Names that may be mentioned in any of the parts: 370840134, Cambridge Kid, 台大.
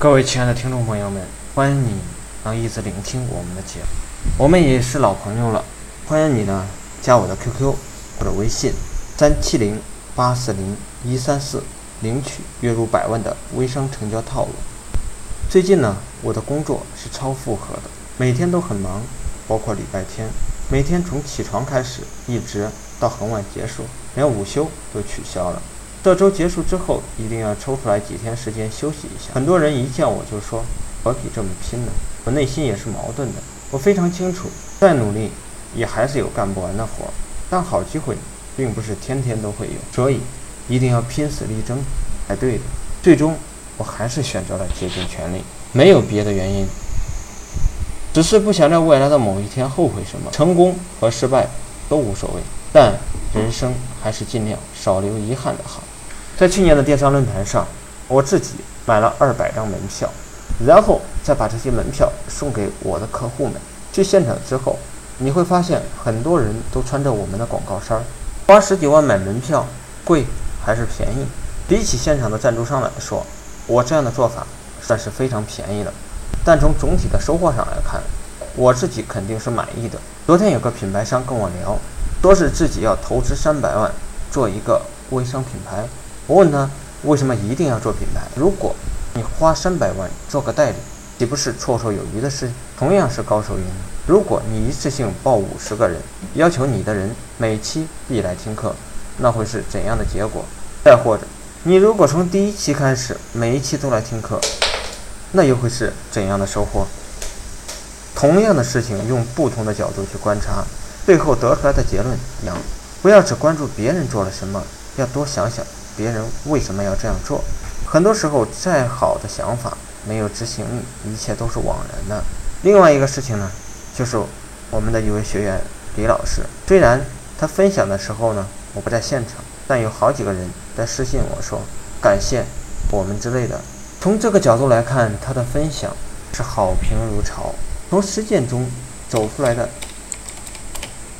各位亲爱的听众朋友们，欢迎你能一直聆听我们的节目，我们也是老朋友了，欢迎你呢加我的 QQ 或者微信370840134，领取月入100万的微商成交套路。最近呢，我的工作是超负荷的，每天都很忙，包括礼拜天，每天从起床开始一直到很晚结束，连午休都取消了。这周结束之后一定要抽出来几天时间休息一下。很多人一见我就说何必这么拼呢，我内心也是矛盾的，我非常清楚再努力也还是有干不完的活，但好机会并不是天天都会有，所以一定要拼死力争才对的。最终我还是选择了竭尽全力，没有别的原因，只是不想在未来的某一天后悔什么，成功和失败都无所谓，但人生还是尽量少留遗憾的好。在去年的电商论坛上，我自己买了200张门票，然后再把这些门票送给我的客户们。去现场之后，你会发现很多人都穿着我们的广告衫，花10几万买门票，贵还是便宜？比起现场的赞助商来说，我这样的做法算是非常便宜了。但从总体的收获上来看，我自己肯定是满意的。昨天有个品牌商跟我聊，说是自己要投资300万做一个微商品牌。我问他为什么一定要做品牌？如果你花300万做个代理，岂不是绰绰有余的事？同样是高收益。如果你一次性报50个人，要求你的人每期必来听课，那会是怎样的结果？再或者，你如果从第一期开始，每一期都来听课，那又会是怎样的收获？同样的事情用不同的角度去观察，最后得出来的结论一样。不要只关注别人做了什么，要多想想别人为什么要这样做。很多时候再好的想法没有执行力，一切都是枉然的。另外一个事情呢，就是我们的一位学员李老师，虽然他分享的时候呢我不在现场，但有好几个人在私信我说感谢我们之类的。从这个角度来看，他的分享是好评如潮，从实践中走出来的，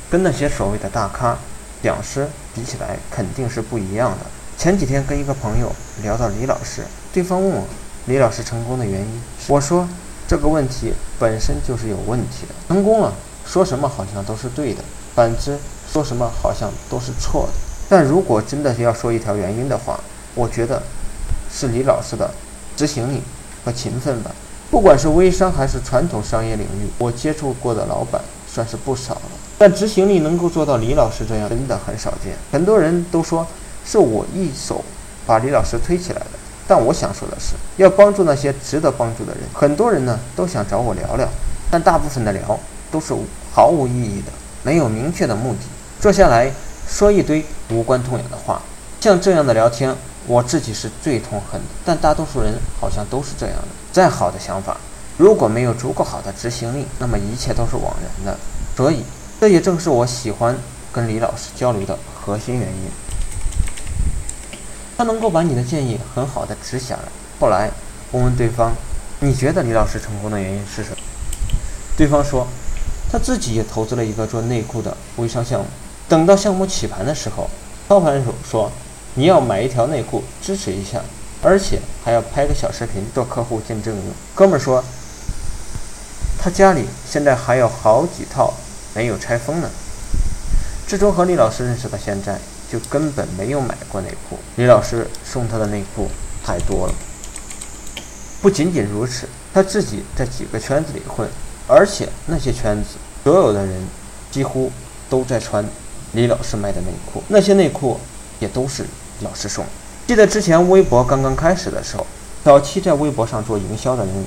跟那些所谓的大咖讲师比起来肯定是不一样的。前几天跟一个朋友聊到李老师，对方问我李老师成功的原因，我说这个问题本身就是有问题的。成功了，说什么好像都是对的，反之说什么好像都是错的。但如果真的是要说一条原因的话，我觉得是李老师的执行力和勤奋吧。不管是微商还是传统商业领域，我接触过的老板算是不少了，但执行力能够做到李老师这样真的很少见。很多人都说是我一手把李老师推起来的，但我想说的是要帮助那些值得帮助的人。很多人呢都想找我聊聊，但大部分的聊都是毫无意义的，没有明确的目的，坐下来说一堆无关痛痒的话。像这样的聊天我自己是最痛恨的，但大多数人好像都是这样的。再好的想法如果没有足够好的执行力，那么一切都是枉然的。所以这也正是我喜欢跟李老师交流的核心原因，他能够把你的建议很好的执下来。后来我问对方你觉得李老师成功的原因是什么，对方说他自己也投资了一个做内裤的微商项目，等到项目起盘的时候，操盘手说你要买一条内裤支持一下，而且还要拍个小视频做客户见证用。哥们说他家里现在还有好几套没有拆封呢。自从和李老师认识到现在，就根本没有买过内裤，李老师送他的内裤太多了。不仅仅如此，他自己在几个圈子里混，而且那些圈子所有的人几乎都在穿李老师卖的内裤，那些内裤也都是李老师送。记得之前微博刚刚开始的时候，早期在微博上做营销的人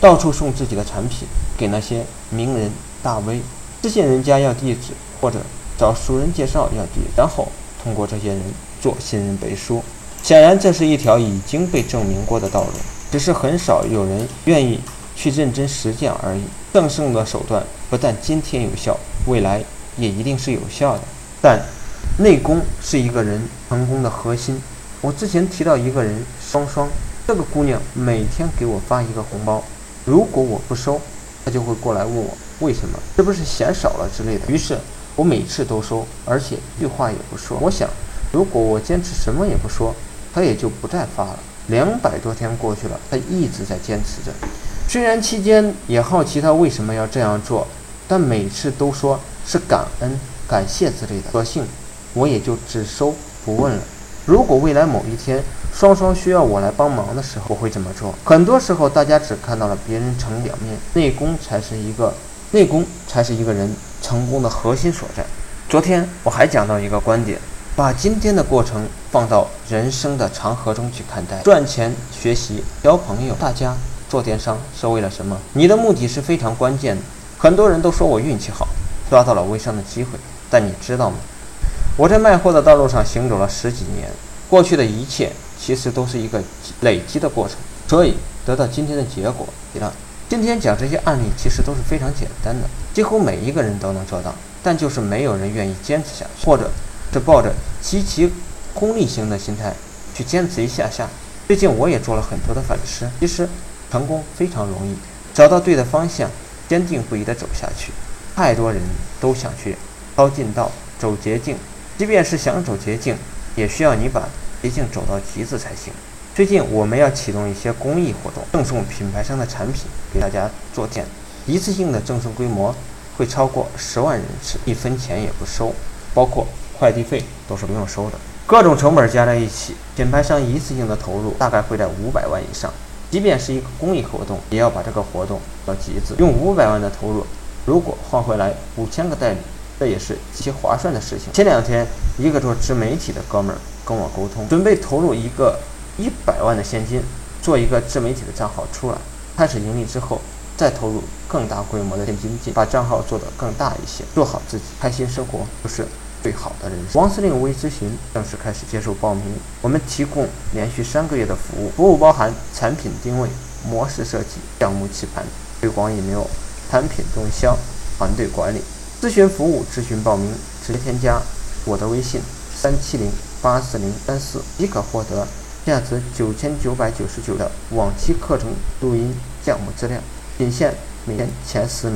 到处送自己的产品给那些名人大 V， 私信人家要地址或者找熟人介绍要地址，然后通过这些人做信任背书。显然这是一条已经被证明过的道路，只是很少有人愿意去认真实践而已。赠送的手段不但今天有效，未来也一定是有效的。但内功是一个人成功的核心。我之前提到一个人双双，这个姑娘每天给我发一个红包，如果我不收，她就会过来问我为什么，是不是嫌少了之类的。于是我每次都收，而且一句话也不说。我想如果我坚持什么也不说，他也就不再发了。200多天过去了，他一直在坚持着。虽然期间也好奇他为什么要这样做，但每次都说是感恩、感谢之类的，索性我也就只收不问了。如果未来某一天双双需要我来帮忙的时候，我会怎么做？很多时候大家只看到了别人成表面，内功才是一个人成功的核心所在。昨天我还讲到一个观点，把今天的过程放到人生的长河中去看待。赚钱、学习、交朋友，大家做电商是为了什么？你的目的是非常关键的。很多人都说我运气好，抓到了微商的机会，但你知道吗？我在卖货的道路上行走了10几年，过去的一切其实都是一个累积的过程，所以得到今天的结果。今天讲这些案例其实都是非常简单的，几乎每一个人都能做到，但就是没有人愿意坚持下去，或者是抱着极其功利型的心态去坚持一下下。最近我也做了很多的反思，其实成功非常容易，找到对的方向，坚定不移地走下去。太多人都想去抄近道、走捷径，即便是想走捷径，也需要你把捷径走到极致才行。最近我们要启动一些公益活动，赠送品牌商的产品给大家做店，一次性的赠送规模会超过10万人次，一分钱也不收，包括快递费都是不用收的。各种成本加在一起，品牌商一次性的投入大概会在500万以上。即便是一个公益活动，也要把这个活动到极致。用500万的投入，如果换回来5000个代理，这也是极其划算的事情。前2天，一个做自媒体的哥们儿跟我沟通，准备投入一个100万的现金，做一个自媒体的账号出来，开始盈利之后，再投入更大规模的现金进，把账号做得更大一些，做好自己，开心生活就是最好的人生。王司令微咨询正式开始接受报名，我们提供连续3个月的服务，服务包含产品定位、模式设计、项目棋盘、推广引流、产品动销、团队管理。咨询服务咨询报名，直接添加我的微信370840034即可获得价值$9999的往期课程录音项目资料，仅限每天前10名。